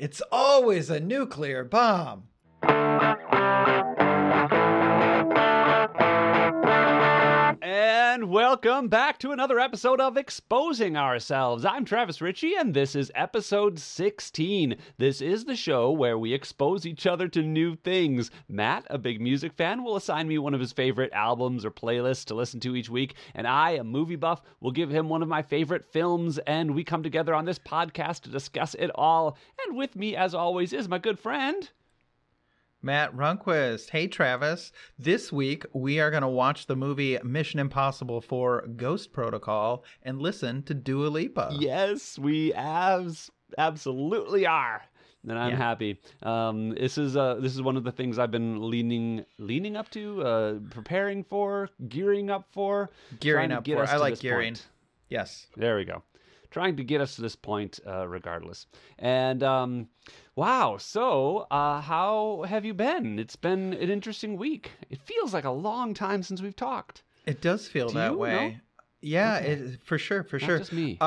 It's always a nuclear bomb. And welcome back to another episode of Exposing Ourselves. I'm Travis Ritchie, and this is episode 16. This is the show where we expose each other to new things. Matt, a big music fan, will assign me one of his favorite albums or playlists to listen to each week, and I, a movie buff, will give him one of my favorite films, and we come together on this podcast to discuss it all. And with me, as always, is my good friend... Matt Runquist. Hey, Travis. This week, we are going to watch the movie Mission Impossible 4 Ghost Protocol and listen to Dua Lipa. Yes, we absolutely are. And I'm happy. This is one of the things I've been leaning up to, preparing for, gearing up for. Gearing up for. I like gearing. Point. Yes. There we go. Trying to get us to this point regardless. And wow, so how have you been? It's been an interesting week. It feels like a long time since we've talked. It does feel that way. Know? Yeah, okay. For sure. Not just me.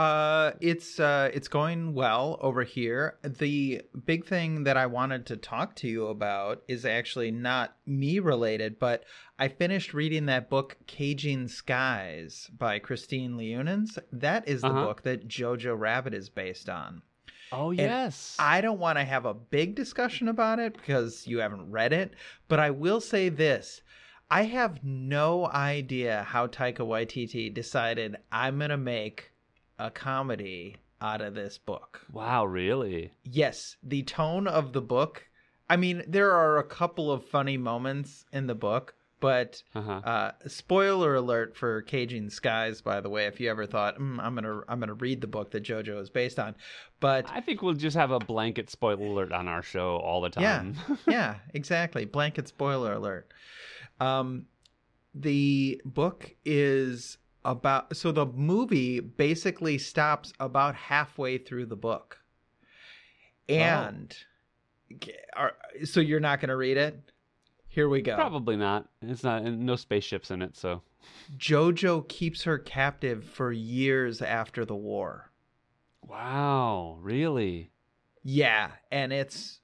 It's going well over here. The big thing that I wanted to talk to you about is actually not me related, but I finished reading that book, Caging Skies by Christine Leunens. That is the book that JoJo Rabbit is based on. Oh, yes. And I don't want to have a big discussion about it because you haven't read it, but I will say this. I have no idea how Taika Waititi decided I'm going to make a comedy out of this book. Wow, really? Yes. The tone of the book. I mean, there are a couple of funny moments in the book, but spoiler alert for Caging Skies, by the way, if you ever thought, I'm going to read the book that JoJo is based on. But I think we'll just have a blanket spoiler alert on our show all the time. Yeah, yeah, exactly. Blanket spoiler alert. The book is about, so the movie basically stops about halfway through the book. And so you're not going to read it? Here we go. Probably not. It's not, no spaceships in it, so. JoJo keeps her captive for years after the war. Wow, really? Yeah, and it's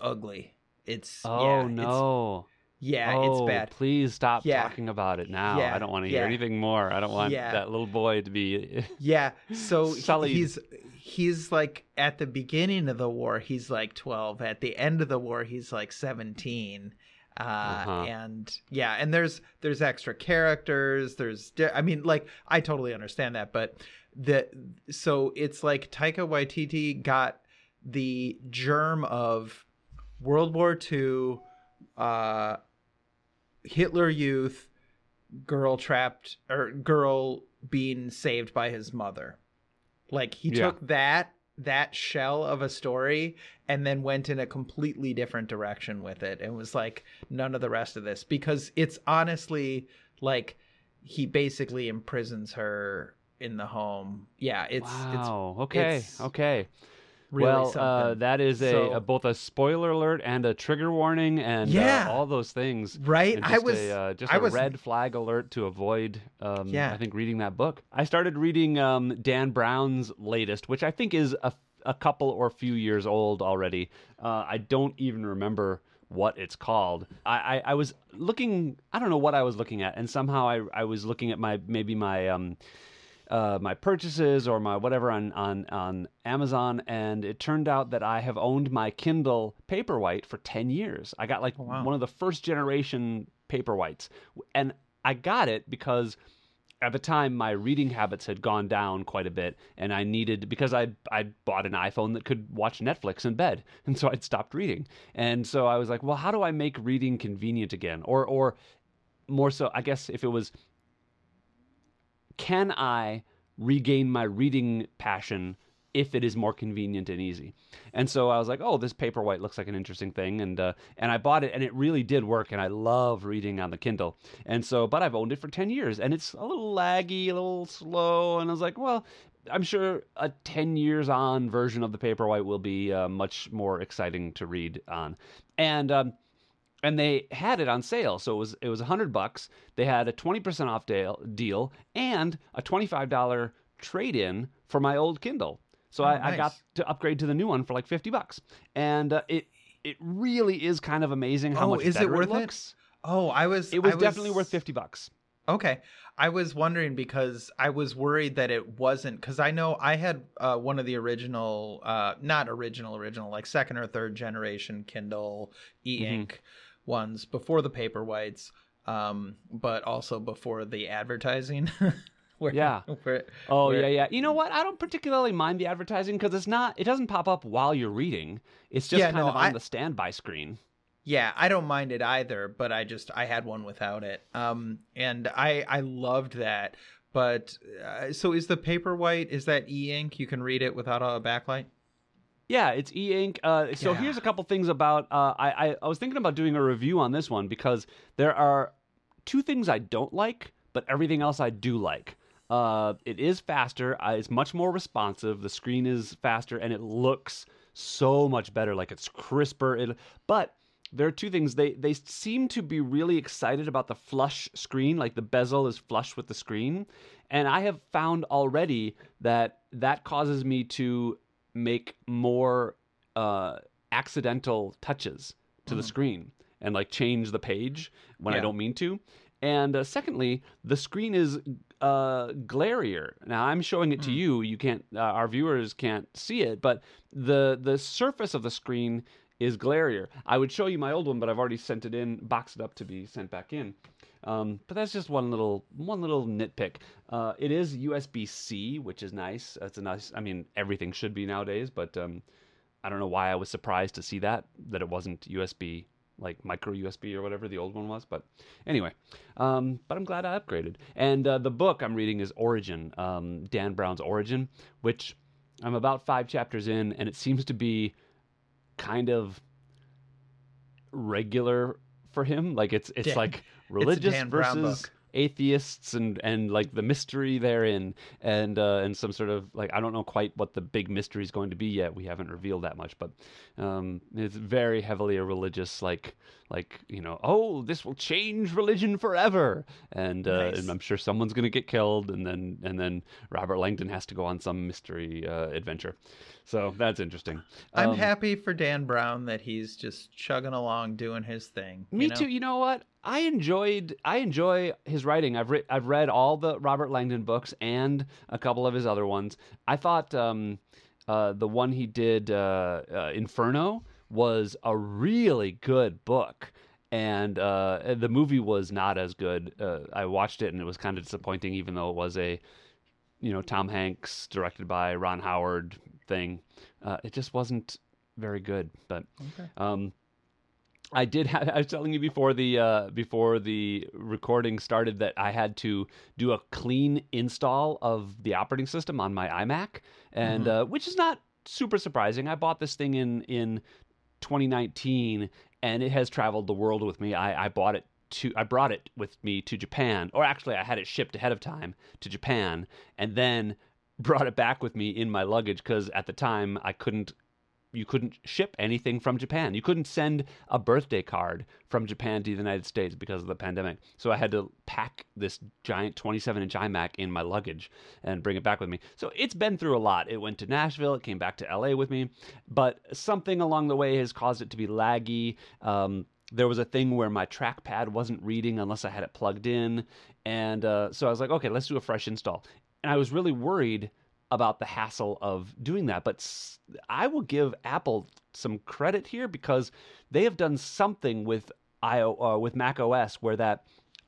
ugly. It's, oh yeah, no. Yeah, it's bad. Please stop talking about it now. Yeah, I don't want to hear anything more. I don't want that little boy to be so sullied. He's like at the beginning of the war, he's like 12. At the end of the war, he's like 17. And there's extra characters. I totally understand that, but so it's like Taika Waititi got the germ of World War II, Hitler Youth, girl being saved by his mother. Like he took that shell of a story and then went in a completely different direction with it, and was like none of the rest of this, because it's honestly like he basically imprisons her in the home. Yeah, it's wow. Okay. Really that is both a spoiler alert and a trigger warning and all those things. Right? And I was red flag alert to avoid, I think, reading that book. I started reading Dan Brown's latest, which I think is a couple or few years old already. I don't even remember what it's called. I was looking, I don't know what I was looking at, and somehow I was looking at my purchases or my whatever on Amazon, and it turned out that I have owned my Kindle Paperwhite for 10 years. I got one of the first generation Paperwhites, and I got it because at the time my reading habits had gone down quite a bit, and I needed, because I bought an iPhone that could watch Netflix in bed, and so I'd stopped reading. And so I was like, well, how do I make reading convenient again? Or more so, I guess if it was, can I regain my reading passion if it is more convenient and easy? And so I was like, oh, this Paperwhite looks like an interesting thing. And I bought it, and it really did work, and I love reading on the Kindle. And so, but I've owned it for 10 years, and it's a little laggy, a little slow. And I was like, well, I'm sure a 10 years on version of the Paperwhite will be much more exciting to read on. And they had it on sale, so it was $100. They had a 20% off deal and a $25 trade-in for my old Kindle. So I got to upgrade to the new one for like $50, and it really is kind of amazing how much better it looks. It was definitely worth $50. Okay. I was wondering because I was worried that it wasn't, because I know I had one of the original, not original, like second or third generation Kindle e-ink ones before the Paperwhites, but also before the advertising. You know what? I don't particularly mind the advertising because it's not, it doesn't pop up while you're reading. It's just kind of on the standby screen. Yeah, I don't mind it either, but I had one without it. And I loved that. But so is the Paperwhite, is that e-ink? You can read it without a backlight? Yeah, it's e-ink. So here's a couple things about, I was thinking about doing a review on this one because there are two things I don't like, but everything else I do like. It is faster. It's much more responsive. The screen is faster, and it looks so much better. Like, it's crisper. But there are two things. They seem to be really excited about the flush screen. Like, the bezel is flush with the screen. And I have found already that causes me to make more accidental touches to the screen and, like, change the page when I don't mean to. And secondly, the screen is glarier. Now, I'm showing it to you. You can't. Our viewers can't see it, but the surface of the screen is glarier. I would show you my old one, but I've already sent it in, boxed it up to be sent back in. But that's just one little nitpick. It is USB-C, which is nice. That's a nice. I mean, everything should be nowadays, but I don't know why I was surprised to see that it wasn't USB. Like micro USB or whatever the old one was. But anyway, but I'm glad I upgraded. And the book I'm reading is Origin, Dan Brown's Origin, which I'm about 5 chapters in, and it seems to be kind of regular for him. Like it's like religious versus atheists and like the mystery therein and some sort of like, I don't know quite what the big mystery is going to be yet. We haven't revealed that much, but it's very heavily a religious like you know, this will change religion forever, and and I'm sure someone's gonna get killed, and then Robert Langdon has to go on some mystery adventure. So that's interesting. I'm happy for Dan Brown that he's just chugging along doing his thing. Me too. You know what? I enjoy his writing. I've read all the Robert Langdon books and a couple of his other ones. I thought the one he did, Inferno, was a really good book, and the movie was not as good. I watched it and it was kind of disappointing, even though it was a Tom Hanks directed by Ron Howard thing. It just wasn't very good, but. Okay. I did have, I was telling you before the recording started that I had to do a clean install of the operating system on my iMac, and which is not super surprising. I bought this thing in 2019, and it has traveled the world with me. I brought it with me to Japan, or actually I had it shipped ahead of time to Japan, and then brought it back with me in my luggage because at the time you couldn't ship anything from Japan. You couldn't send a birthday card from Japan to the United States because of the pandemic. So I had to pack this giant 27-inch iMac in my luggage and bring it back with me. So it's been through a lot. It went to Nashville. It came back to LA with me. But something along the way has caused it to be laggy. There was a thing where my trackpad wasn't reading unless I had it plugged in. And so I was like, okay, let's do a fresh install. And I was really worried about the hassle of doing that. But I will give Apple some credit here because they have done something with macOS where that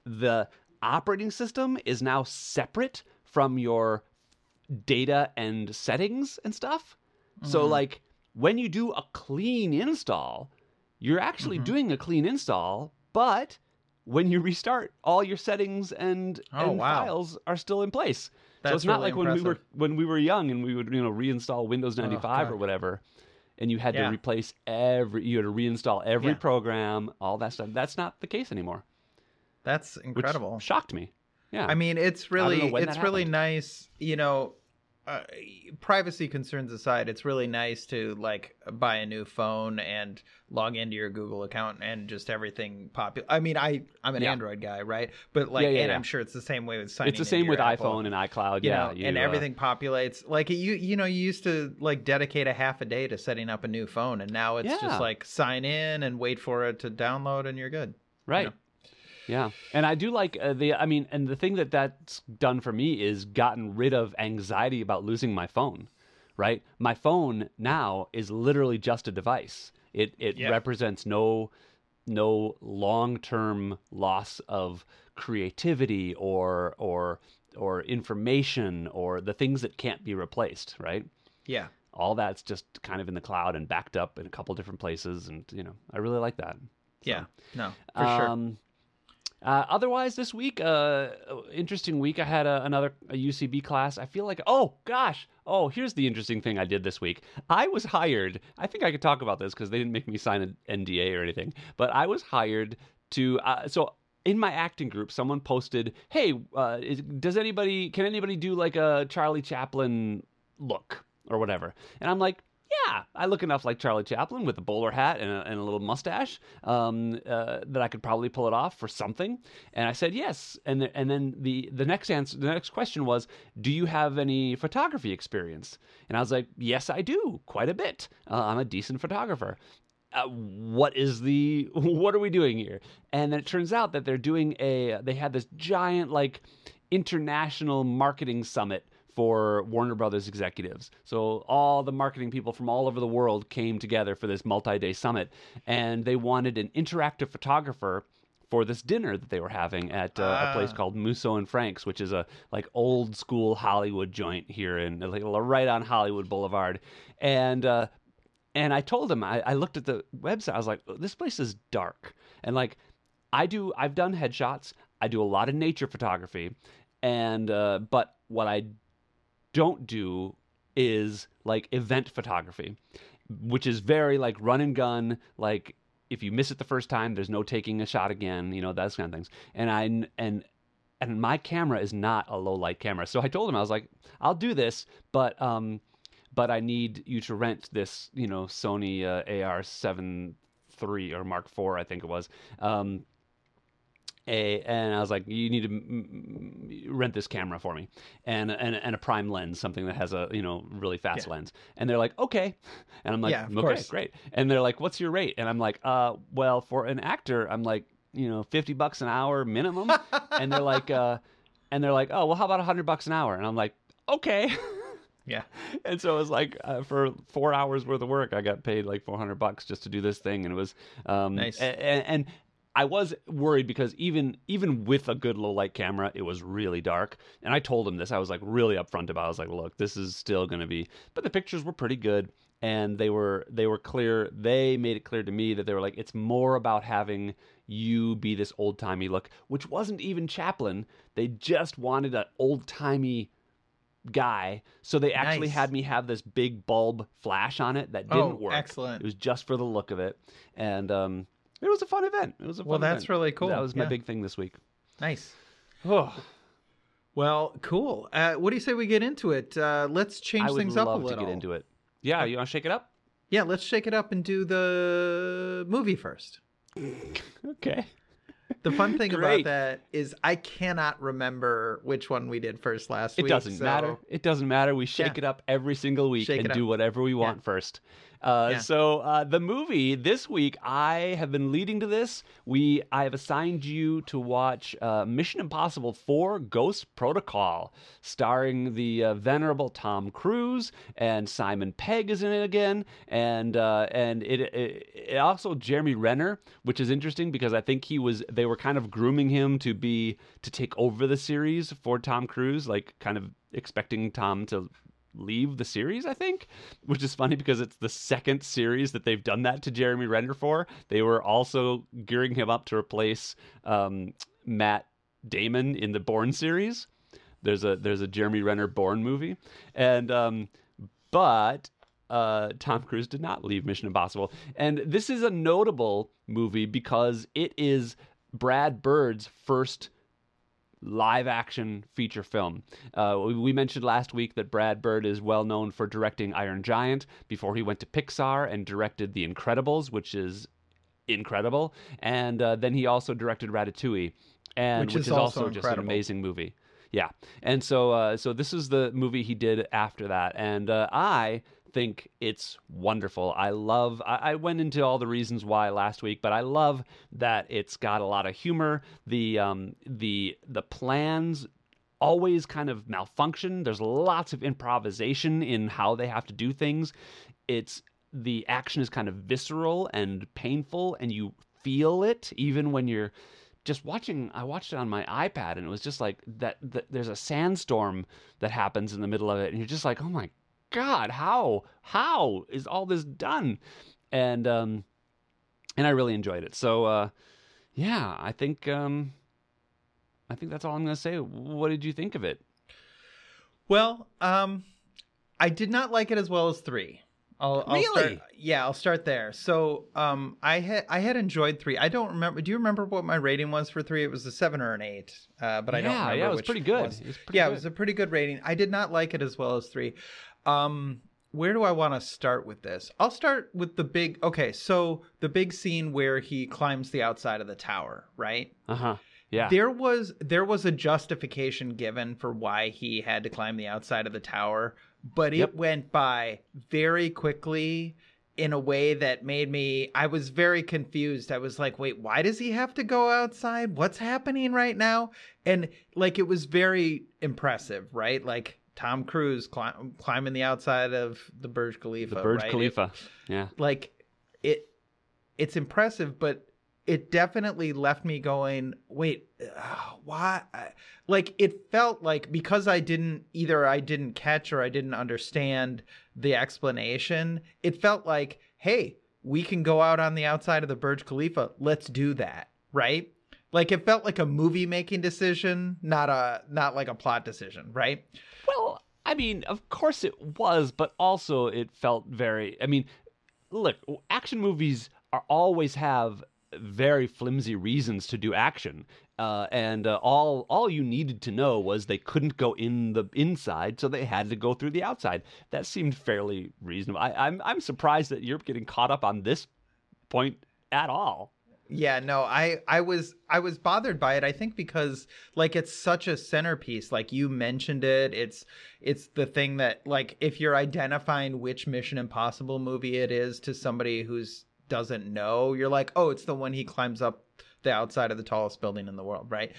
the operating system is now separate from your data and settings and stuff. Mm-hmm. So like when you do a clean install, you're actually doing a clean install, but when you restart, all your settings and files are still in place. That's so it's not really like impressive. when we were young and we would reinstall Windows 95 or whatever, and you had to replace reinstall every program, all that stuff. That's not the case anymore. That's incredible. Which shocked me. Yeah, I mean it's really nice. privacy concerns aside, it's really nice to like buy a new phone and log into your Google account and just everything popular. I mean, I'm an Android guy, right? But like, I'm sure it's the same way with signing. It's the same with Apple, iPhone and iCloud, and everything populates. Like you used to like dedicate a half a day to setting up a new phone, and now it's just like sign in and wait for it to download, and you're good, right? You know? Yeah. And I do like the thing that's done for me is gotten rid of anxiety about losing my phone, right? My phone now is literally just a device. It represents no long-term loss of creativity or information or the things that can't be replaced, right? Yeah. All that's just kind of in the cloud and backed up in a couple different places. And, I really like that. Yeah. So, no, for sure. Otherwise, this week, interesting week. I had another UCB class. I feel like, here's the interesting thing I did this week. I was hired. I think I could talk about this because they didn't make me sign an NDA or anything. But I was hired to. So in my acting group, someone posted, "Hey, can anybody do like a Charlie Chaplin look or whatever?" And I'm like, yeah, I look enough like Charlie Chaplin with a bowler hat and a little mustache that I could probably pull it off for something. And I said yes. And then the next answer, the next question was, do you have any photography experience? And I was like, yes, I do, quite a bit. I'm a decent photographer. What are we doing here? And then it turns out that they had this giant like international marketing summit for Warner Brothers executives. So all the marketing people from all over the world came together for this multi-day summit, and they wanted an interactive photographer for this dinner that they were having at a place called Musso and Frank's, which is a like old school Hollywood joint here in like right on Hollywood Boulevard. And I told them, I looked at the website, I was like, this place is dark. And like I've done headshots, I do a lot of nature photography, and but what I don't do is like event photography, which is very like run and gun. Like if you miss it the first time, there's no taking a shot again, those kind of things. And my camera is not a low light camera. So I told him, I was like, I'll do this, but I need you to rent this, Sony AR-7 III or Mark IV, I think it was. And I was like, you need to rent this camera for me, and a prime lens, something that has a really fast lens. And they're like, okay. And I'm like, yeah, okay, great. And they're like, what's your rate? And I'm like, well, for an actor, I'm like, $50 an hour minimum. And they're like, oh, well, how about $100 an hour? And I'm like, okay. Yeah. And so it was like for 4 hours worth of work, I got paid like $400 just to do this thing, and it was nice. And I was worried because even with a good low light camera, it was really dark. And I told him this. I was like really upfront about it. I was like, look, this is still going to be, but the pictures were pretty good, and they were clear. They made it clear to me that they were like, it's more about having you be this old timey look, which wasn't even Chaplin. They just wanted an old timey guy. So they actually had me have this big bulb flash on it that didn't work. Excellent. It was just for the look of it. And, it was a fun event. That's really cool. That was my big thing this week. Nice. Oh. Well, cool. What do you say we get into it? Let's change things up a little. I would love to get into it. Yeah, you want to shake it up? Yeah, let's shake it up and do the movie first. Okay. The fun thing about that is I cannot remember which one we did first last week. It doesn't matter. It doesn't matter. We shake it up every single week and do whatever we want first. So the movie this week, I have been leading to this. I have assigned you to watch Mission Impossible 4 Ghost Protocol, starring the venerable Tom Cruise, and Simon Pegg is in it again, and it also Jeremy Renner, which is interesting because I think they were kind of grooming him to take over the series for Tom Cruise, like kind of expecting Tom to leave the series, I think, which is funny because it's the second series that they've done that to Jeremy Renner for. They were also gearing him up to replace Matt Damon in the Bourne series. There's a Jeremy Renner Bourne movie, and but Tom Cruise did not leave Mission Impossible, and this is a notable movie because it is Brad Bird's first live-action feature film. We mentioned last week that Brad Bird is well known for directing Iron Giant before he went to Pixar and directed The Incredibles, which is incredible. And then he also directed Ratatouille, and which is also just an amazing movie. Yeah. And so this is the movie he did after that. And I think it's wonderful. I went into all the reasons why last week, but I love that it's got a lot of humor. The plans always kind of malfunction. There's lots of improvisation in how they have to do things. The action is kind of visceral and painful, and you feel it even when you're just watching. I watched it on my iPad, and it was just like that there's a sandstorm that happens in the middle of it, and you're just like, oh my God, how is all this done? And I really enjoyed it. So, yeah, I think that's all I'm going to say. What did you think of it? Well, I did not like it as well as 3. I'll start there. So, I had enjoyed 3. I don't remember. Do you remember what my rating was for 3? It was a 7 or an 8. But I don't remember. Yeah, it was pretty good. It was a pretty good rating. I did not like it as well as 3. Where do I want to start with this? I'll start with the big scene where he climbs the outside of the tower, right? Uh-huh. Yeah. There was a justification given for why he had to climb the outside of the tower, but it went by very quickly in a way that I was very confused. I was like, wait, why does he have to go outside? What's happening right now? And like, it was very impressive, right? Like Tom Cruise climbing the outside of the Burj Khalifa. Yeah. Like it's impressive, but it definitely left me going, wait, why? Like, it felt like because I didn't catch or I didn't understand the explanation, it felt like, hey, we can go out on the outside of the Burj Khalifa. Let's do that, right? Like, it felt like a movie-making decision, not like a plot decision, right? Well, I mean, of course it was, but also it felt very... I mean, look, action movies always have very flimsy reasons to do action, and all you needed to know was they couldn't go in the inside, so they had to go through the outside. That seemed fairly reasonable. I'm surprised that you're getting caught up on this point at all. Yeah, no, I was bothered by it, I think, because like it's such a centerpiece. Like you mentioned it, it's the thing that, like, if you're identifying which Mission Impossible movie it is to somebody who's doesn't know, you're like, oh, it's the one he climbs up the outside of the tallest building in the world, right?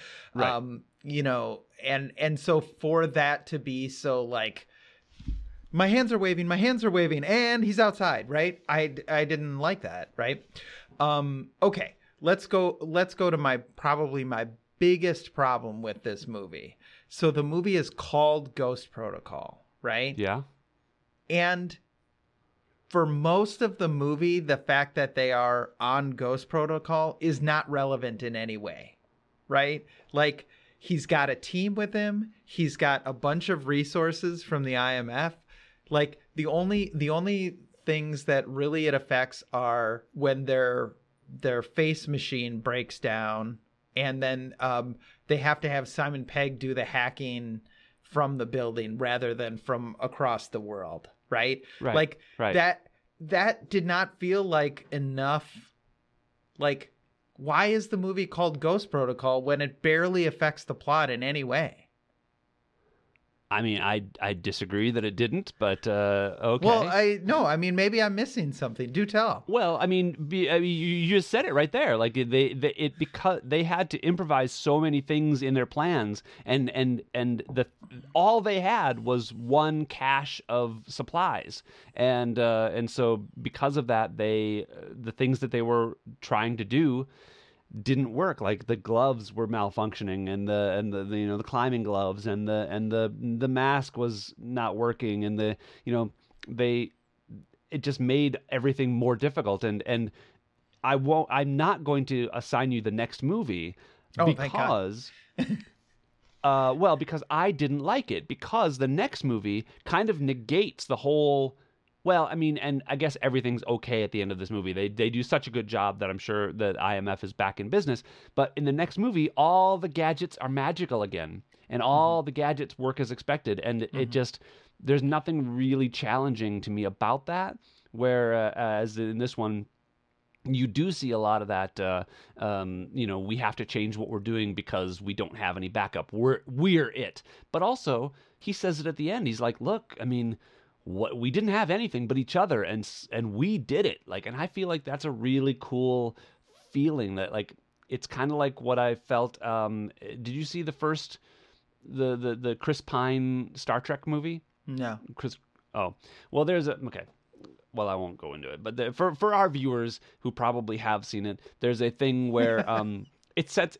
You know, and so for that to be so like, my hands are waving and he's outside, right? I didn't like that, right? Okay, let's go to my biggest problem with this movie. So the movie is called Ghost Protocol, right? Yeah. And for most of the movie, the fact that they are on Ghost Protocol is not relevant in any way, right? Like, he's got a team with him. He's got a bunch of resources from the IMF. Like, the only things that really it affects are when their face machine breaks down, and then they have to have Simon Pegg do the hacking from the building rather than from across the world. Right? Like that did not feel like enough. Like, why is the movie called Ghost Protocol when it barely affects the plot in any way? I mean, I disagree that it didn't, but okay. Well, maybe I'm missing something. Do tell. Well, you just said it right there. Like because they had to improvise so many things in their plans, and all they had was one cache of supplies, and so because of that, the things that they were trying to do didn't work. Like the gloves were malfunctioning, and the you know, the climbing gloves, and the mask was not working, and the, you know, it just made everything more difficult. And I'm not going to assign you the next movie because because I didn't like it, because the next movie kind of negates the whole Well, I mean, and I guess everything's okay at the end of this movie. They do such a good job that I'm sure that IMF is back in business. But in the next movie, all the gadgets are magical again, and all the gadgets work as expected. And it just, there's nothing really challenging to me about that, whereas in this one, you do see a lot of that, you know, we have to change what we're doing because we don't have any backup. We're it. But also, he says it at the end. He's like, look, I mean, what, we didn't have anything but each other, and we did it. Like, and I feel like that's a really cool feeling that, like, it's kind of like what I felt. Did you see the first, the Chris Pine Star Trek movie? No. Oh, well, there's a, okay. Well, I won't go into it, but for our viewers who probably have seen it, there's a thing where it's set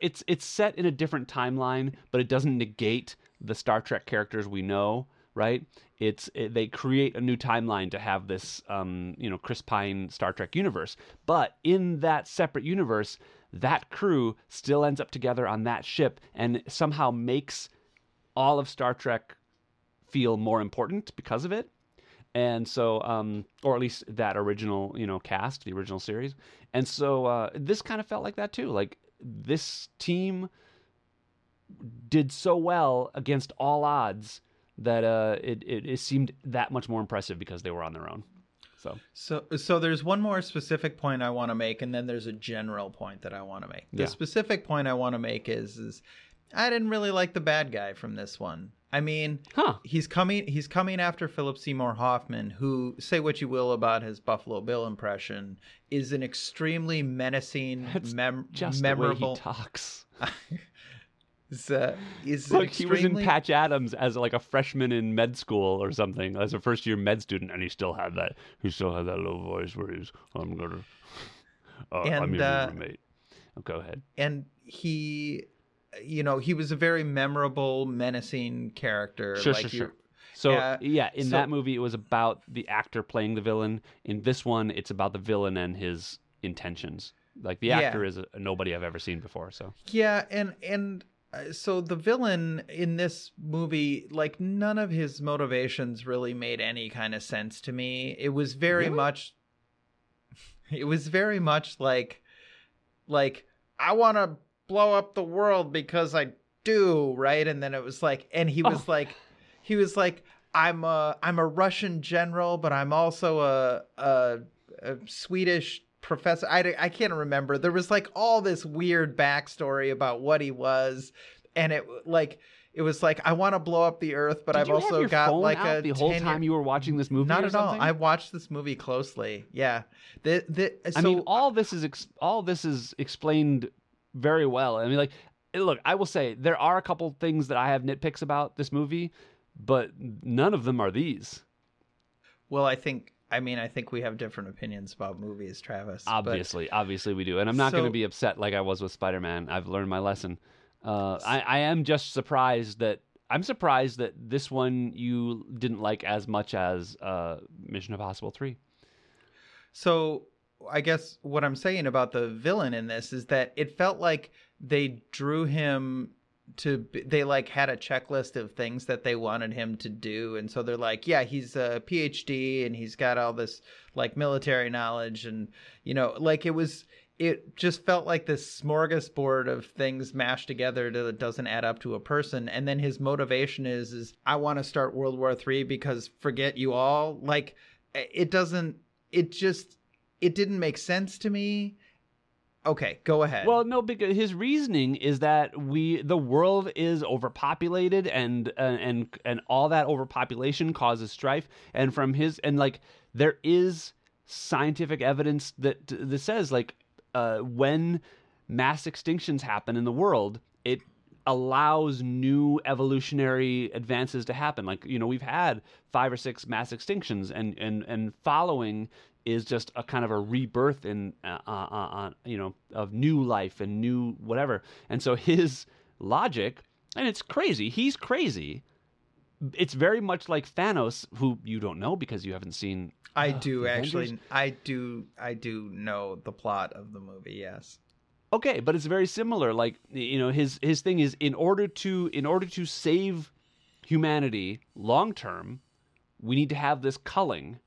in a different timeline, but it doesn't negate the Star Trek characters we know, right? They create a new timeline to have this, you know, Chris Pine Star Trek universe, but in that separate universe, that crew still ends up together on that ship and somehow makes all of Star Trek feel more important because of it. And so, or at least that original, you know, cast, the original series. And so this kind of felt like that too. Like, this team did so well against all odds that it seemed that much more impressive because they were on their own. So there's one more specific point I want to make, and then there's a general point that I want to make. The specific point I want to make is I didn't really like the bad guy from this one. I mean, he's coming after Philip Seymour Hoffman, who, say what you will about his Buffalo Bill impression, is an extremely menacing, memorable. Just the way he talks. He was in Patch Adams as like a freshman in med school or something, as a first year med student, and he still had that low voice where he's, I'm gonna, I'm your roommate. Oh, go ahead. And he. You know, he was a very memorable, menacing character. Sure. So that movie, it was about the actor playing the villain. In this one, it's about the villain and his intentions. Like, the actor is a nobody I've ever seen before. So yeah, and so the villain in this movie, like, none of his motivations really made any kind of sense to me. It was very much. It was very much like I want to blow up the world because I do, right? And then it was like, and he was like, I'm a Russian general, but I'm also a Swedish professor. I can't remember. There was like all this weird backstory about what he was, and it was like I want to blow up the earth, but I've also got like a. The whole time you were watching this movie? Not at all. I watched this movie closely. Yeah, I mean, all this is explained very well. I mean, like, look, I will say there are a couple things that I have nitpicks about this movie, but none of them are these. Well, I think we have different opinions about movies, Travis. Obviously we do. And I'm not going to be upset like I was with Spider-Man. I've learned my lesson. I am just surprised that this one you didn't like as much as Mission Impossible 3. So I guess what I'm saying about the villain in this is that it felt like they drew him to, they like had a checklist of things that they wanted him to do. And so they're like, yeah, he's a PhD and he's got all this like military knowledge. And, you know, like it just felt like this smorgasbord of things mashed together that doesn't add up to a person. And then his motivation is I want to start World War III because forget you all. Like, it didn't make sense to me. Okay, go ahead. Well, no, because his reasoning is that the world is overpopulated, and all that overpopulation causes strife. And from his, and like, there is scientific evidence that says like, when mass extinctions happen in the world, it allows new evolutionary advances to happen. Like, you know, we've had 5 or 6 mass extinctions, and following is just a kind of a rebirth in, you know, of new life and new whatever. And so his logic, and it's crazy. He's crazy. It's very much like Thanos, who you don't know because you haven't seen. I do actually. Avengers. I do know the plot of the movie. Yes. Okay, but it's very similar. Like, you know, his thing is in order to save humanity long term, we need to have this culling.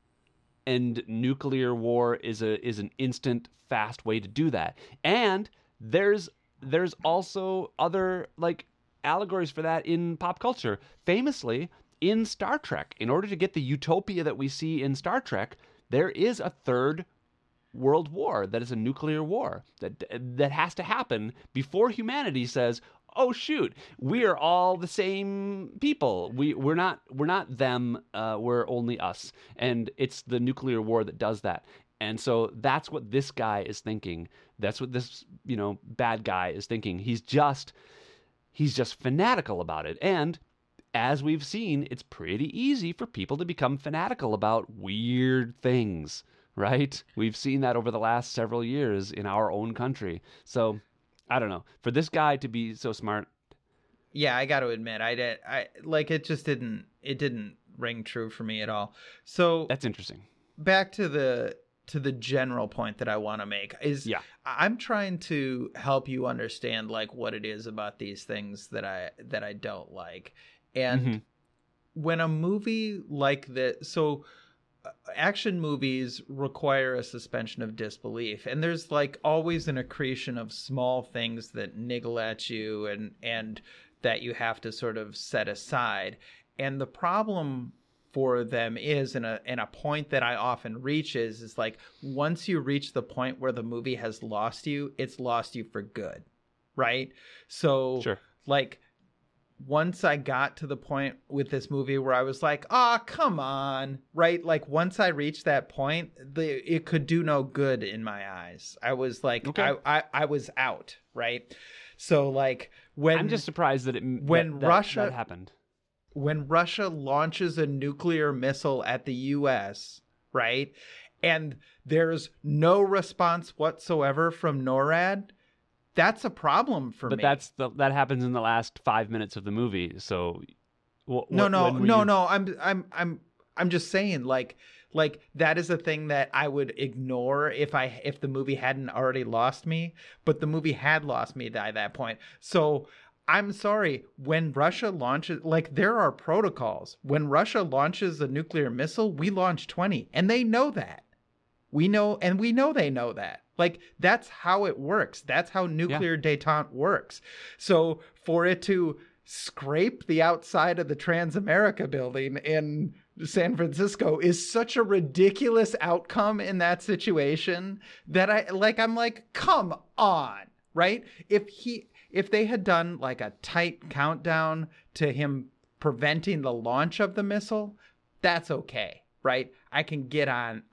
and nuclear war is an instant, fast way to do that. And there's also other like allegories for that in pop culture. Famously, in Star Trek, in order to get the utopia that we see in Star Trek, there is a third world war that is a nuclear war that has to happen before humanity says, oh shoot, we are all the same people. We're not them. We're only us. And it's the nuclear war that does that. And so that's what this guy is thinking. That's what this bad guy is thinking. He's just fanatical about it. And as we've seen, it's pretty easy for people to become fanatical about weird things, right? We've seen that over the last several years in our own country. So I don't know. For this guy to be so smart. Yeah, I got to admit, it just didn't ring true for me at all. So that's interesting. Back to the general point that I want to make is, yeah, I'm trying to help you understand like what it is about these things that I don't like. And mm-hmm. when a movie like this, so action movies require a suspension of disbelief, and there's like always an accretion of small things that niggle at you and that you have to sort of set aside. And the problem for them is, and a point that I often reach is like, once you reach the point where the movie has lost you, it's lost you for good, right? So sure. Like, once I got to the point with this movie where I was like, ah, oh, come on, right? Like, once I reached that point, it could do no good in my eyes. I was like, okay. I was out, right? So like, when I'm just surprised that Russia happened. When Russia launches a nuclear missile at the U.S., right, and there's no response whatsoever from NORAD. That's a problem for me. But that happens in the last 5 minutes of the movie. So no. I'm just saying like that is a thing that I would ignore if the movie hadn't already lost me. But the movie had lost me by that point. So I'm sorry, when Russia launches, like, there are protocols. When Russia launches a nuclear missile, we launch 20, and they know that. We know they know that. Like, that's how it works. That's how nuclear detente works. So for it to scrape the outside of the Transamerica building in San Francisco is such a ridiculous outcome in that situation that I'm like, come on, right? If they had done like a tight countdown to him preventing the launch of the missile, that's okay, right? I can get on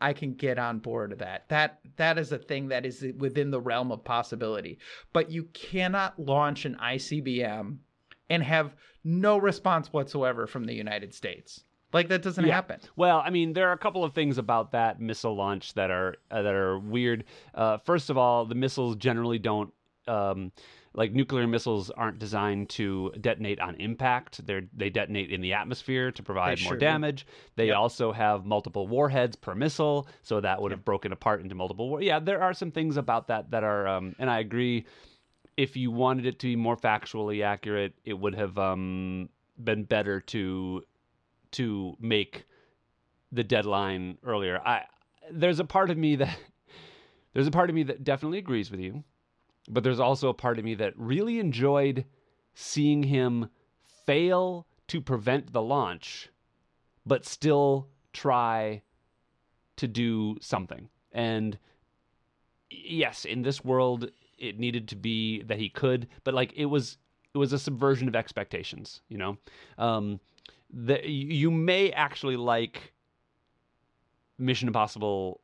board of that. That is a thing that is within the realm of possibility. But you cannot launch an ICBM and have no response whatsoever from the United States. Like, that doesn't happen. Well, I mean, there are a couple of things about that missile launch that are weird. First of all, the missiles generally don't nuclear missiles aren't designed to detonate on impact. They detonate in the atmosphere to provide more damage. They also have multiple warheads per missile, so that would have broken apart into multiple warheads. Yeah, there are some things about that are, and I agree, if you wanted it to be more factually accurate, it would have been better to make the deadline earlier. There's a part of me that definitely agrees with you. But there's also a part of me that really enjoyed seeing him fail to prevent the launch, but still try to do something. And yes, in this world, it needed to be that he could, but like it was a subversion of expectations. That you may actually like Mission Impossible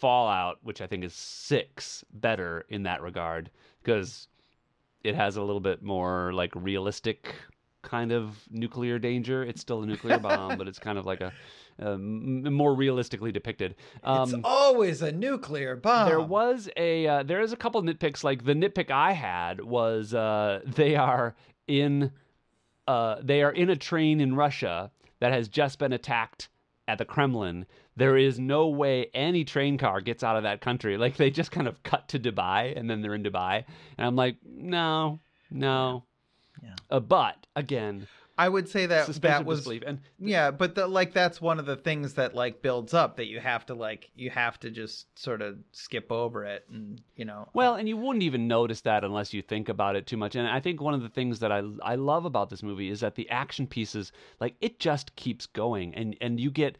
Fallout, which I think is 6, better in that regard, because it has a little bit more like realistic kind of nuclear danger. It's still a nuclear bomb, but it's kind of like a more realistically depicted. It's always a nuclear bomb. There is a couple nitpicks. Like, the nitpick I had was they are in a train in Russia that has just been attacked at the Kremlin. There is no way any train car gets out of that country. Like, they just kind of cut to Dubai, and then they're in Dubai. And I'm like, no. Yeah. But, again, I would say that that was disbelief. And yeah, but the, like, that's one of the things that like builds up, that you have to like, you have to just sort of skip over it, and you know. Well, and you wouldn't even notice that unless you think about it too much. And I think one of the things that I love about this movie is that the action pieces, like, it just keeps going, and you get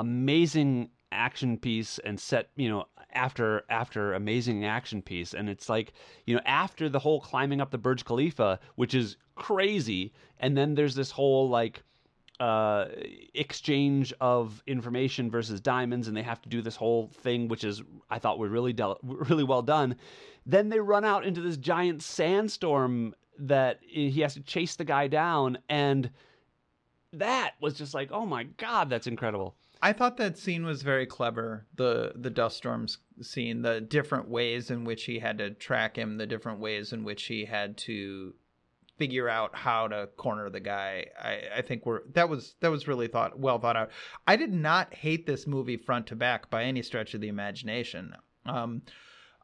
amazing action piece and set, you know, after amazing action piece. And it's like, you know, after the whole climbing up the Burj Khalifa, which is crazy, and then there's this whole like exchange of information versus diamonds, and they have to do this whole thing, which is, I thought, were really well done. Then they run out into this giant sandstorm that he has to chase the guy down, and that was just like, oh my God, that's incredible. I thought that scene was very clever, the dust storms scene, the different ways in which he had to track him, the different ways in which he had to figure out how to corner the guy. I think that was really well thought out. I did not hate this movie front to back by any stretch of the imagination.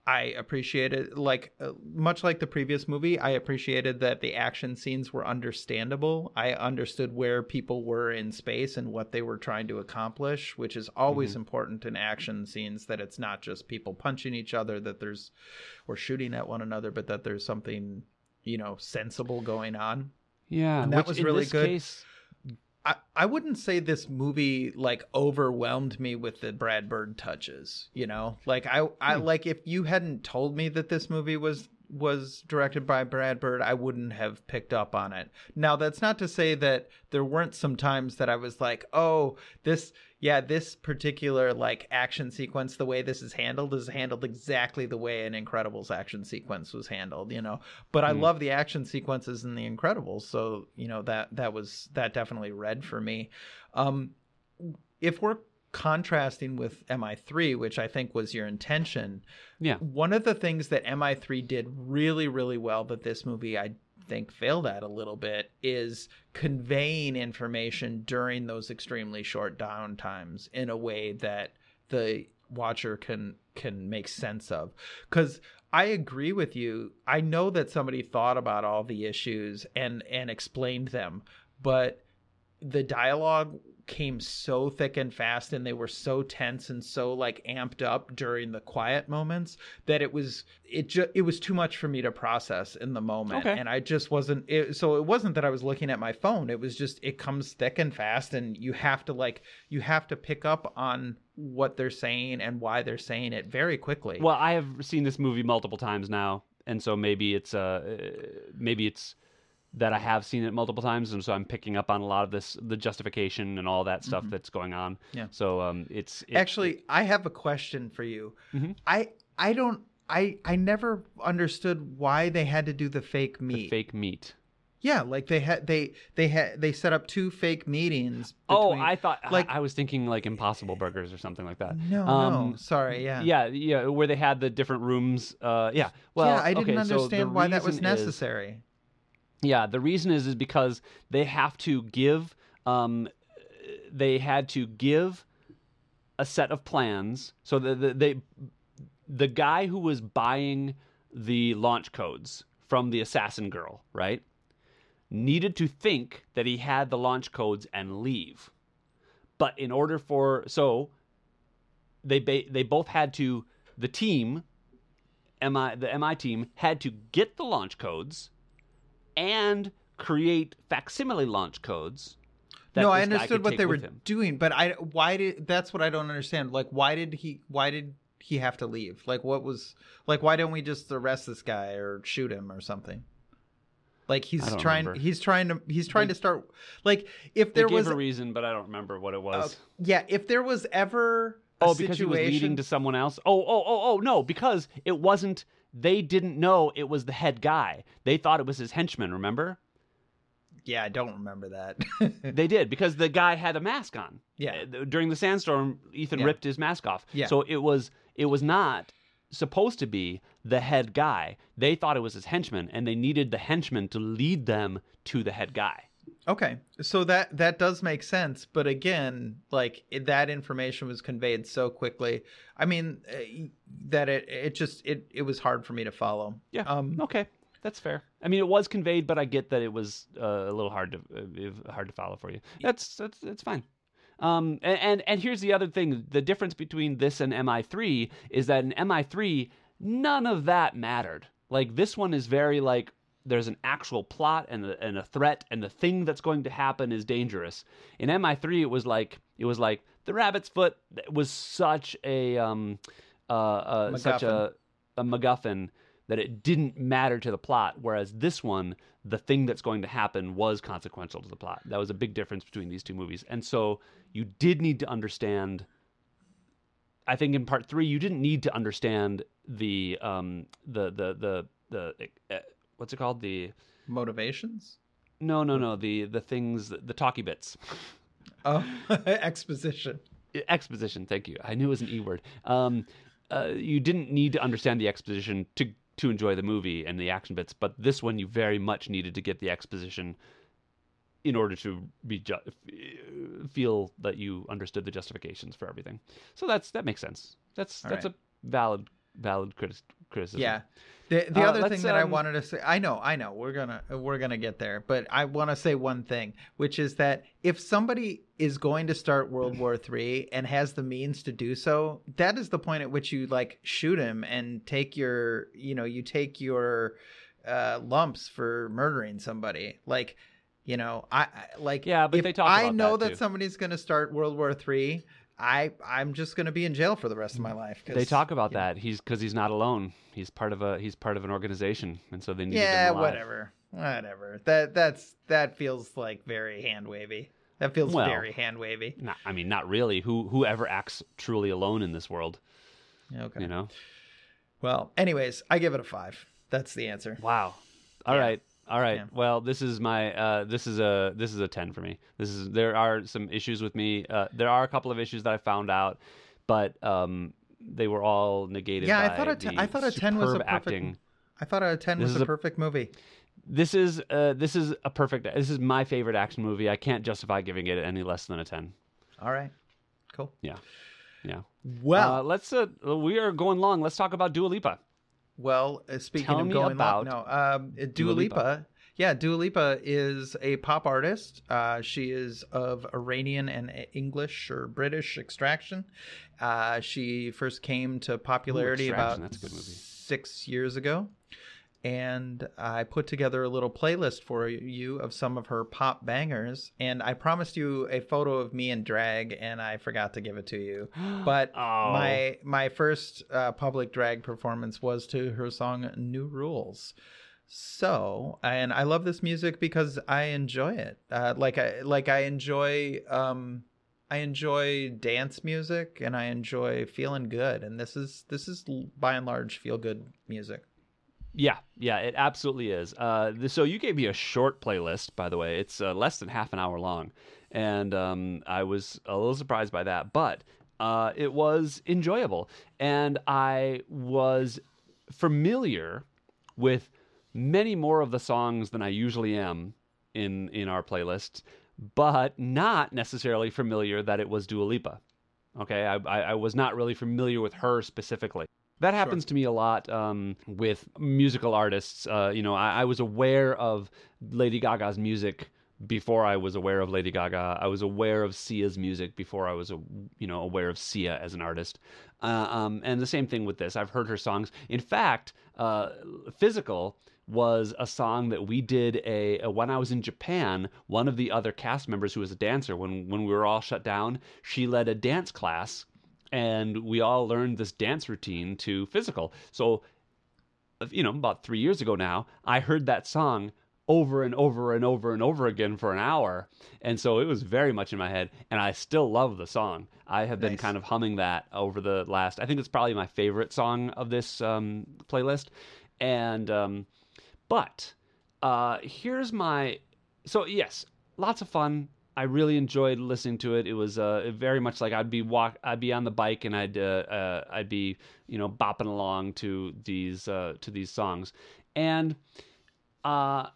I appreciated, like, much like the previous movie, I appreciated that the action scenes were understandable. I understood where people were in space and what they were trying to accomplish, which is always important in action scenes, that it's not just people punching each other, that there's, or shooting at one another, but that there's something, you know, sensible going on. Yeah. And that was really good. I wouldn't say this movie like overwhelmed me with the Brad Bird touches, you know, like I like, if you hadn't told me that this movie was directed by Brad Bird, I wouldn't have picked up on it. Now, that's not to say that there weren't some times that I was like, oh, this particular like action sequence, the way this is handled exactly the way an Incredibles action sequence was handled, you know, but I love the action sequences in The Incredibles. So, you know, that definitely read for me. If we're contrasting with MI3, which I think was your intention. Yeah. One of the things that MI3 did really, really well that this movie, I think, failed at a little bit, is conveying information during those extremely short downtimes in a way that the watcher can make sense of. Because I agree with you. I know that somebody thought about all the issues and explained them, but the dialogue came so thick and fast, and they were so tense and so like amped up during the quiet moments that it was too much for me to process in the moment. Okay. And I just wasn't. So it wasn't that I was looking at my phone. It was just, it comes thick and fast, and you have to pick up on what they're saying and why they're saying it very quickly. Well, I have seen this movie multiple times now, and so maybe it's that I have seen it multiple times, and so I'm picking up on a lot of this, the justification and all that stuff that's going on. Yeah. So I have a question for you. Mm-hmm. I never understood why they had to do the fake meet. The fake meet. Yeah, like they set up two fake meetings. Between, I thought, like, I was thinking like Impossible Burgers or something like that. No, sorry, yeah. Yeah, where they had the different rooms. Yeah. Well, yeah, I didn't understand why that was necessary. Yeah, the reason is because they have to give, they had to give a set of plans. So the guy who was buying the launch codes from the assassin girl, right, needed to think that he had the launch codes and leave. But in order for, so they both had to, the MI team had to get the launch codes and create facsimile launch codes. No, I understood what they were doing, but that's what I don't understand. Like, why did he have to leave? Like, why don't we just arrest this guy or shoot him or something? Like, he's trying to start, like, if there was a reason, but I don't remember what it was. Yeah. If there was ever a situation, because he was leading to someone else. No, because it wasn't, they didn't know it was the head guy. They thought it was his henchman, remember? Yeah, I don't remember that. They did, because the guy had a mask on. Yeah. During the sandstorm, Ethan ripped his mask off. Yeah. So it was not supposed to be the head guy. They thought it was his henchman, and they needed the henchman to lead them to the head guy. Okay, so that does make sense, but again, like, that information was conveyed so quickly. I mean, that it was hard for me to follow. Yeah. Okay. That's fair. I mean, it was conveyed, but I get that it was a little hard to follow for you. That's fine. And here's the other thing: the difference between this and MI3 is that in MI3, none of that mattered. Like, this one is very like, there's an actual plot and a threat, and the thing that's going to happen is dangerous. In MI3, it was like the rabbit's foot was such a MacGuffin that it didn't matter to the plot, whereas this one, the thing that's going to happen was consequential to the plot. That was a big difference between these two movies. And so you did need to understand, I think in part three, you didn't need to understand the what's it called? The motivations? No. The things, the talky bits. Oh, exposition. Exposition. Thank you. I knew it was an E word. You didn't need to understand the exposition to enjoy the movie and the action bits, but this one you very much needed to get the exposition in order to feel that you understood the justifications for everything. So that makes sense. That's right. A valid criticism. Yeah. The other thing that I wanted to say, I know we're gonna get there, but I want to say one thing, which is that if somebody is going to start World War III and has the means to do so, that is the point at which you like shoot him and take your lumps for murdering somebody. Like, you know, but they talk about that too. I know that somebody's going to start World War III, I'm just going to be in jail for the rest of my life. They talk about that. He's not alone. He's part of an organization, and so they need. Yeah, whatever. That feels like very hand wavy. That feels very hand wavy. I mean, not really. Who ever acts truly alone in this world? Okay. You know. Well, anyways, I give it a 5. That's the answer. Wow. All right. Yeah. Well, this is my this is a 10 for me. There are some issues with me. There are a couple of issues that I found out, but they were all negated. Yeah, by I thought a 10 was a perfect movie. This is my favorite action movie. I can't justify giving it any less than a 10. All right. Cool. Yeah. Well, we are going long. Let's talk about Dua Lipa. Well, speaking of going long, Dua Lipa. Yeah, Dua Lipa is a pop artist. She is of Iranian and English or British extraction. She first came to popularity about 6 years ago. And I put together a little playlist for you of some of her pop bangers. And I promised you a photo of me in drag, and I forgot to give it to you. But my first public drag performance was to her song New Rules. So, and I love this music because I enjoy it. I enjoy dance music, and I enjoy feeling good. And this is by and large feel good music. Yeah, it absolutely is. So you gave me a short playlist, by the way. It's less than half an hour long, and I was a little surprised by that, but it was enjoyable, and I was familiar with many more of the songs than I usually am in our playlists, but not necessarily familiar that it was Dua Lipa. Okay, I was not really familiar with her specifically. That happens to me a lot with musical artists. I was aware of Lady Gaga's music before I was aware of Lady Gaga. I was aware of Sia's music before I was, aware of Sia as an artist. And the same thing with this. I've heard her songs. In fact, Physical was a song that we did when I was in Japan. One of the other cast members who was a dancer, when we were all shut down, she led a dance class. And we all learned this dance routine to Physical. So, about 3 years ago now, I heard that song over and over and over and over again for an hour. And so it was very much in my head. And I still love the song. I have been kind of humming that over the last, I think it's probably my favorite song of this playlist. And, here's my, so yes, lots of fun. I really enjoyed listening to it. It was very much like I'd be on the bike and I'd be bopping along to these songs. And one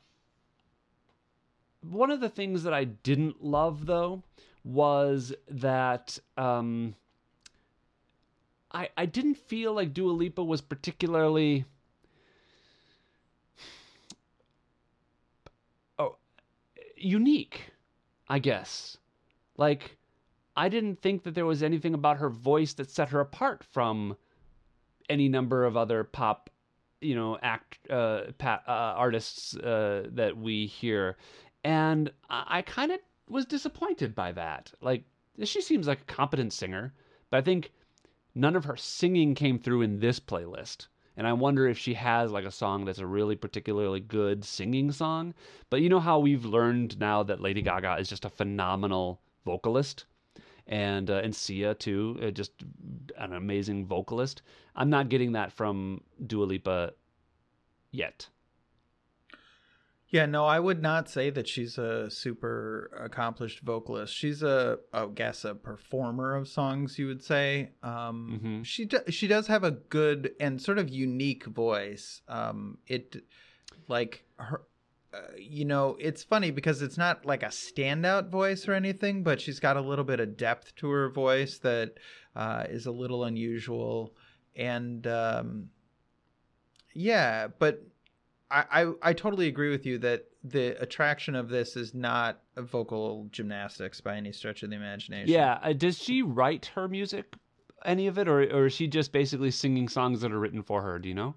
of the things that I didn't love though was that I didn't feel like Dua Lipa was particularly unique, I guess. Like, I didn't think that there was anything about her voice that set her apart from any number of other pop, you know, artists that we hear. And I kind of was disappointed by that. Like, she seems like a competent singer, but I think none of her singing came through in this playlist. And I wonder if she has like a song that's a really particularly good singing song. But you know how we've learned now that Lady Gaga is just a phenomenal vocalist, and Sia too, just an amazing vocalist. I'm not getting that from Dua Lipa yet. Yeah, no, I would not say that she's a super accomplished vocalist. She's a, I guess, a performer of songs, you would say. Mm-hmm. She does have a good and sort of unique voice. You know, it's funny because it's not like a standout voice or anything, but she's got a little bit of depth to her voice that is a little unusual. And yeah, but I totally agree with you that the attraction of this is not a vocal gymnastics by any stretch of the imagination. Yeah. Does she write her music, any of it, or is she just basically singing songs that are written for her? Do you know?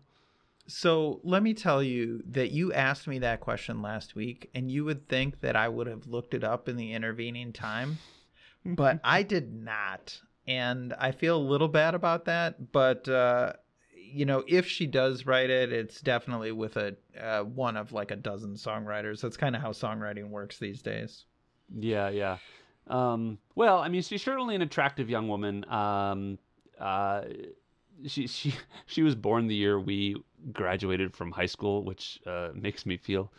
So let me tell you that you asked me that question last week, and you would think that I would have looked it up in the intervening time, but I did not. And I feel a little bad about that, but, you know, if she does write it, it's definitely with a one of like a dozen songwriters. That's kind of how songwriting works these days. Yeah, yeah. Well, I mean, she's certainly an attractive young woman. She was born the year we graduated from high school, which makes me feel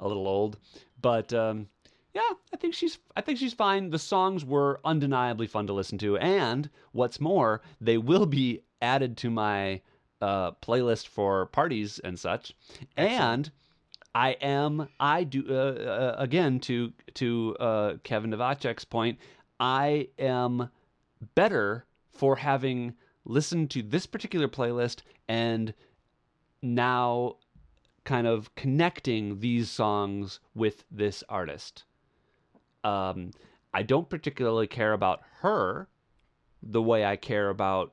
a little old. But yeah, I think she's fine. The songs were undeniably fun to listen to, and what's more, they will be added to my playlist for parties and such. Excellent. And I do again to Kevin Novacek's point, I am better for having listened to this particular playlist and now kind of connecting these songs with this artist. I don't particularly care about her the way I care about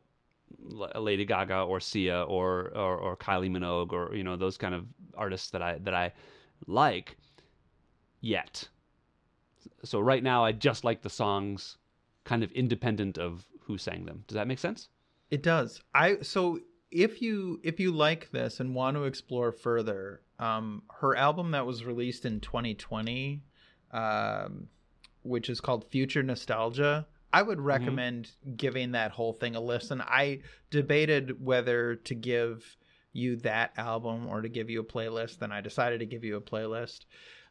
Lady Gaga or Sia or Kylie Minogue, or, you know, those kind of artists that I like yet. So right now I just like the songs kind of independent of who sang them. Does that make sense? It does. So if you like this and want to explore further, her album that was released in 2020, which is called Future Nostalgia, I would recommend giving that whole thing a listen. I debated whether to give you that album or to give you a playlist. Then I decided to give you a playlist.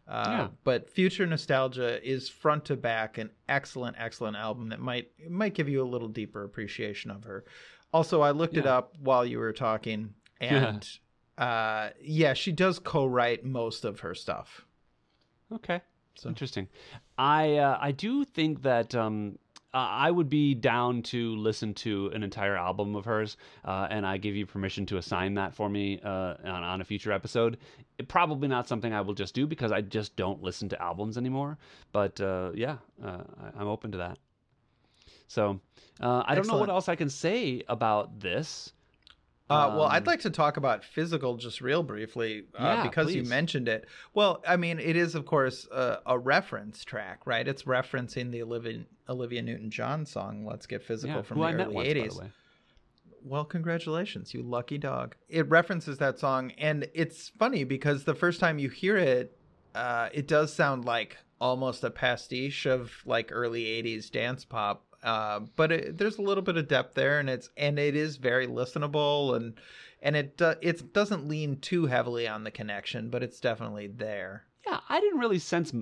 Yeah. But Future Nostalgia is front to back an excellent, excellent album that might give you a little deeper appreciation of her. Also, I looked it up while you were talking, and she does co-write most of her stuff. Okay, so interesting. I do think that I would be down to listen to an entire album of hers, and I give you permission to assign that for me on a future episode. Probably not something I will just do because I just don't listen to albums anymore. But I'm open to that. So I don't know what else I can say about this. Well, I'd like to talk about Physical just real briefly because please. You mentioned it. Well, I mean, it is, of course, a reference track, right? It's referencing the Olivia Newton-John song, Let's Get Physical, from the early 80s. By the way. Well, congratulations, you lucky dog. It references that song, and it's funny because the first time you hear it, it does sound like almost a pastiche of like early 80s dance pop. But there's a little bit of depth there, and it is very listenable, and it doesn't lean too heavily on the connection, but it's definitely there. Yeah, I didn't really sense.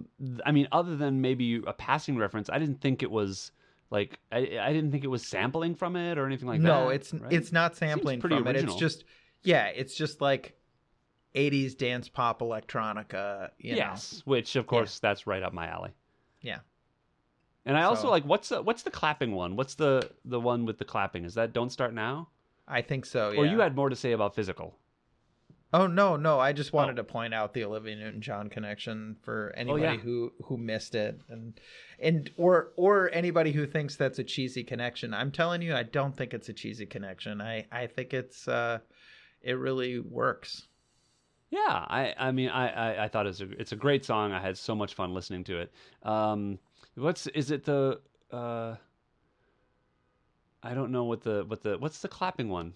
I mean, other than maybe a passing reference, I didn't think it was like I didn't think it was sampling from it or anything like that. No, it's not sampling from it. It's just like 80s dance pop electronica. You know. Which of course that's right up my alley. Yeah. And I also like, what's the clapping one? What's the one with the clapping? Is that Don't Start Now? I think so, yeah. Or you had more to say about Physical. Oh, no. I just wanted to point out the Olivia Newton-John connection for anybody who missed it. Or anybody who thinks that's a cheesy connection. I'm telling you, I don't think it's a cheesy connection. I think it's it really works. Yeah, I mean, I thought it's a great song. I had so much fun listening to it. I don't know what's the clapping one?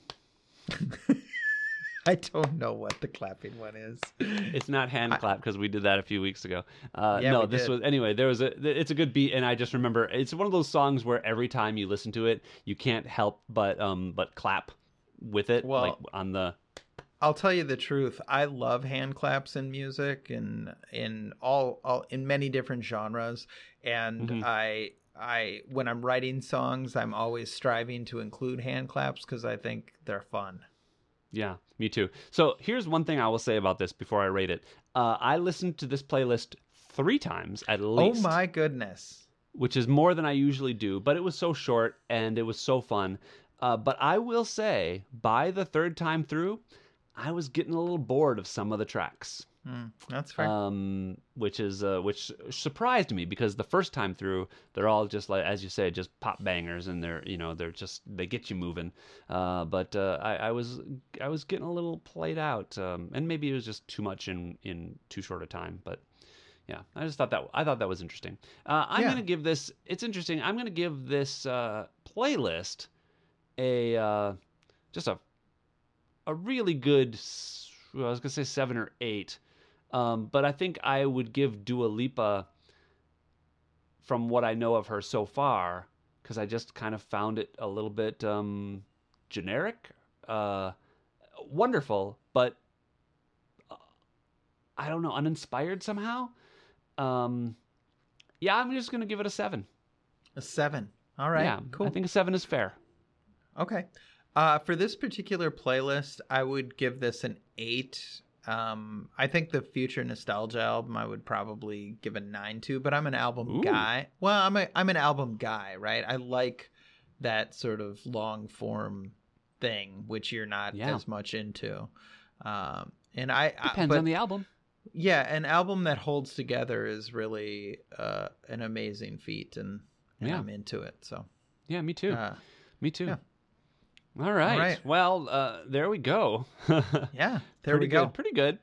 I don't know what the clapping one is. It's not hand clap because we did that a few weeks ago. It's a good beat, and I just remember it's one of those songs where every time you listen to it, you can't help but clap with it. Well, like on the. I'll tell you the truth. I love hand claps in music and in all in many different genres, and I when I'm writing songs, I'm always striving to include hand claps because I think they're fun. Yeah, me too. So here's one thing I will say about this before I rate it. I listened to this playlist 3 times at least. Oh my goodness. Which is more than I usually do, but it was so short and it was so fun. But I will say, by the 3rd time through, I was getting a little bored of some of the tracks. That's fair. Which surprised me because the first time through, they're all just like, as you say, just pop bangers, and they get you moving. But I was getting a little played out, and maybe it was just too much in too short a time. But yeah, I just thought that was interesting. I'm gonna give this. It's interesting. I'm gonna give this playlist a really good. I was gonna say 7 or 8. But I think I would give Dua Lipa, from what I know of her so far, because I just kind of found it a little bit generic, wonderful, but I don't know, uninspired somehow. I'm just going to give it a 7. A 7. All right. Yeah, cool. I think a 7 is fair. Okay. For this particular playlist, I would give this an 8. I think the Future Nostalgia album I would probably give a 9 to, but I'm an album guy. Well, I'm an album guy, right? I like that sort of long form thing, which you're not as much into. Depends on the album. Yeah, an album that holds together is really an amazing feat, and I'm into it. So yeah, me too. Yeah. All right. Well, there we go. Yeah, there we go. Pretty good.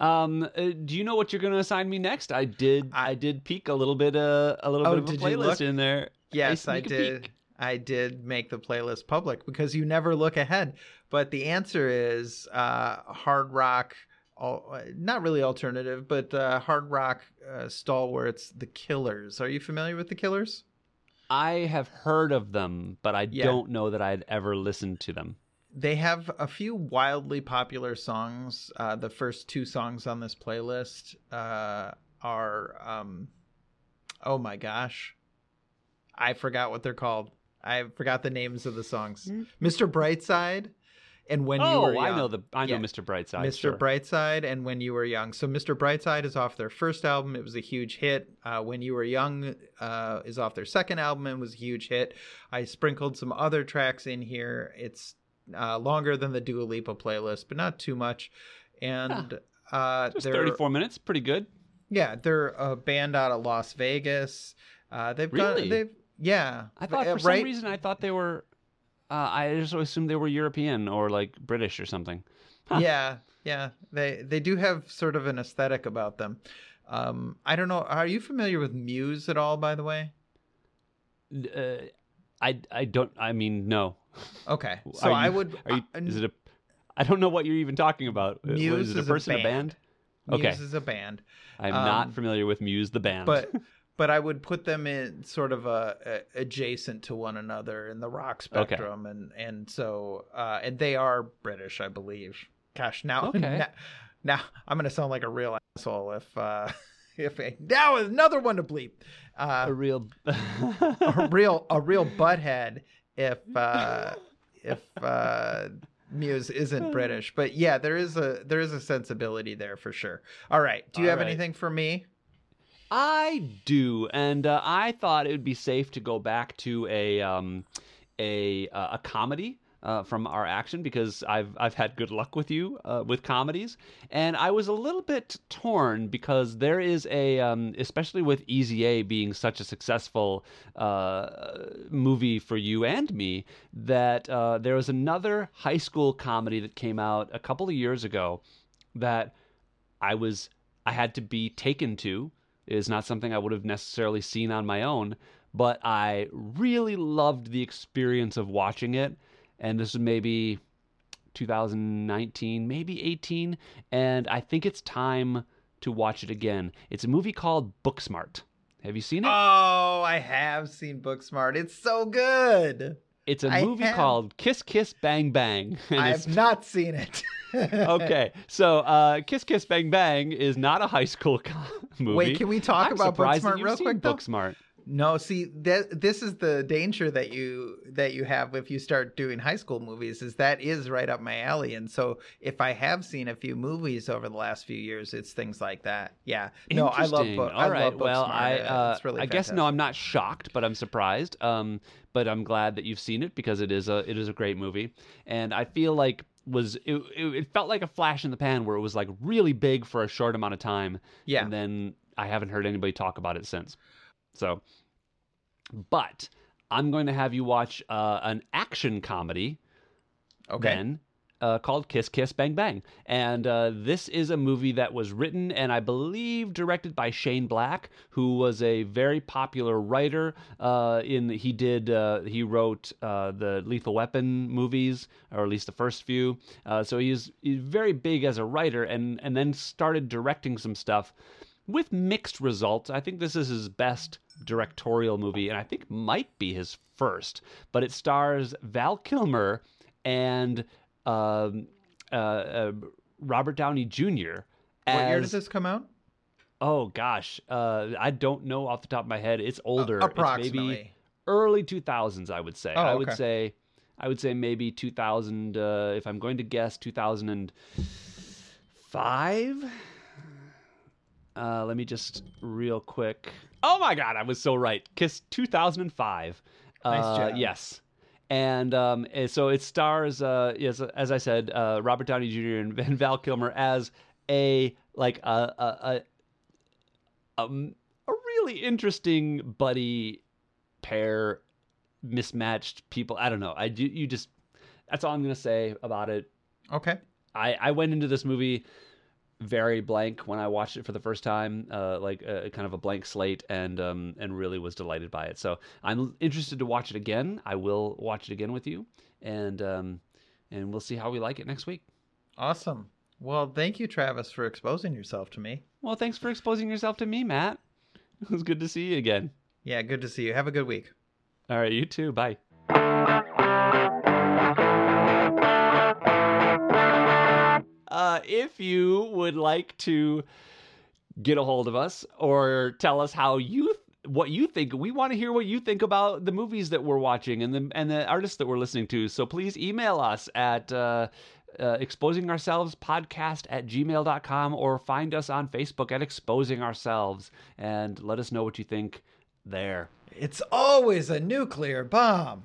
Do you know what you're going to assign me next? I did peek a little bit of a playlist in there. Yes, I did. I did make the playlist public because you never look ahead. But the answer is hard rock, not really alternative, but hard rock stalwarts, The Killers. Are you familiar with The Killers? I have heard of them, but I don't know that I'd ever listened to them. They have a few wildly popular songs. The first 2 songs on this playlist are, oh my gosh, I forgot what they're called. I forgot the names of the songs. Mr. Brightside and When You Were Young. I know Mr. Brightside. Mr. Brightside and When You Were Young. So Mr. Brightside is off their first album. It was a huge hit. When You Were Young is off their second album and was a huge hit. I sprinkled some other tracks in here. It's longer than the Dua Lipa playlist, but not too much. And just 34 minutes, pretty good. Yeah, they're a band out of Las Vegas. Some reason I thought they were... I just assumed they were European or like British or something. Huh. Yeah. They do have sort of an aesthetic about them. I don't know. Are you familiar with Muse at all, by the way? No. Okay. So I don't know what you're even talking about. Muse is a person, a band? Okay. Muse is a band. I'm not familiar with Muse, the band. But I would put them in sort of adjacent to one another in the rock spectrum, okay. and so and they are British, I believe. Gosh, now I'm gonna sound like a real asshole if now is another one to bleep. A real butthead if Muse isn't British, but yeah, there is a sensibility there for sure. All right, do you have anything for me? I do, and I thought it would be safe to go back to a comedy from our action, because I've had good luck with you with comedies, and I was a little bit torn because there is a especially with Easy A being such a successful movie for you and me, that there was another high school comedy that came out a couple of years ago that I had to be taken to. It is not something I would have necessarily seen on my own, but I really loved the experience of watching it. And this is maybe 2019, maybe 18. And I think it's time to watch it again. It's a movie called Booksmart. Have you seen it? Oh, I have seen Booksmart. It's so good. It's a movie called Kiss Kiss Bang Bang. I have not seen it. Okay. So Kiss Kiss Bang Bang is not a high school movie. Wait, can we talk about Booksmart real quick? Booksmart. No, see, this is the danger that you have if you start doing high school movies, is that is right up my alley. And so if I have seen a few movies over the last few years, it's things like that. Yeah. No, I love Booksmart. All right. Well, it's really fantastic. I guess, no, I'm not shocked, but I'm surprised. But I'm glad that you've seen it, because it is a great movie. And I feel like it felt like a flash in the pan, where it was like really big for a short amount of time. Yeah. And then I haven't heard anybody talk about it since. So, but I'm going to have you watch an action comedy, then, called Kiss Kiss Bang Bang. And this is a movie that was written and I believe directed by Shane Black, who was a very popular writer. He wrote the Lethal Weapon movies, or at least the first few. So he's very big as a writer, and then started directing some stuff with mixed results. I think this is his best directorial movie, and I think might be his first. But it stars Val Kilmer and Robert Downey Jr. What year does this come out? Oh gosh, I don't know off the top of my head. It's older. Approximately. It's maybe early 2000s, I would say. Oh, okay. I would say maybe 2000. If I'm going to guess, 2005. Let me just real quick. Oh my God, I was so right. Kiss 2005. Nice job. Yes. And so it stars, as I said, Robert Downey Jr. and Val Kilmer as a really interesting buddy pair, mismatched people. I don't know. That's all I'm gonna say about it. Okay. I went into this movie very blank when I watched it for the first time, kind of a blank slate, and really was delighted by it. So I'm interested to watch it again. I will watch it again with you, and we'll see how we like it next week. Awesome. Well, thank you, Travis, for exposing yourself to me. Well, thanks for exposing yourself to me, Matt. It was good to see you again. Yeah, good to see you. Have a good week. All right, you too. Bye. If you would like to get a hold of us or tell us what you think, we want to hear what you think about the movies that we're watching and the artists that we're listening to. So please email us at exposingourselvespodcast@gmail.com, or find us on Facebook at Exposing Ourselves, and let us know what you think there. It's always a nuclear bomb.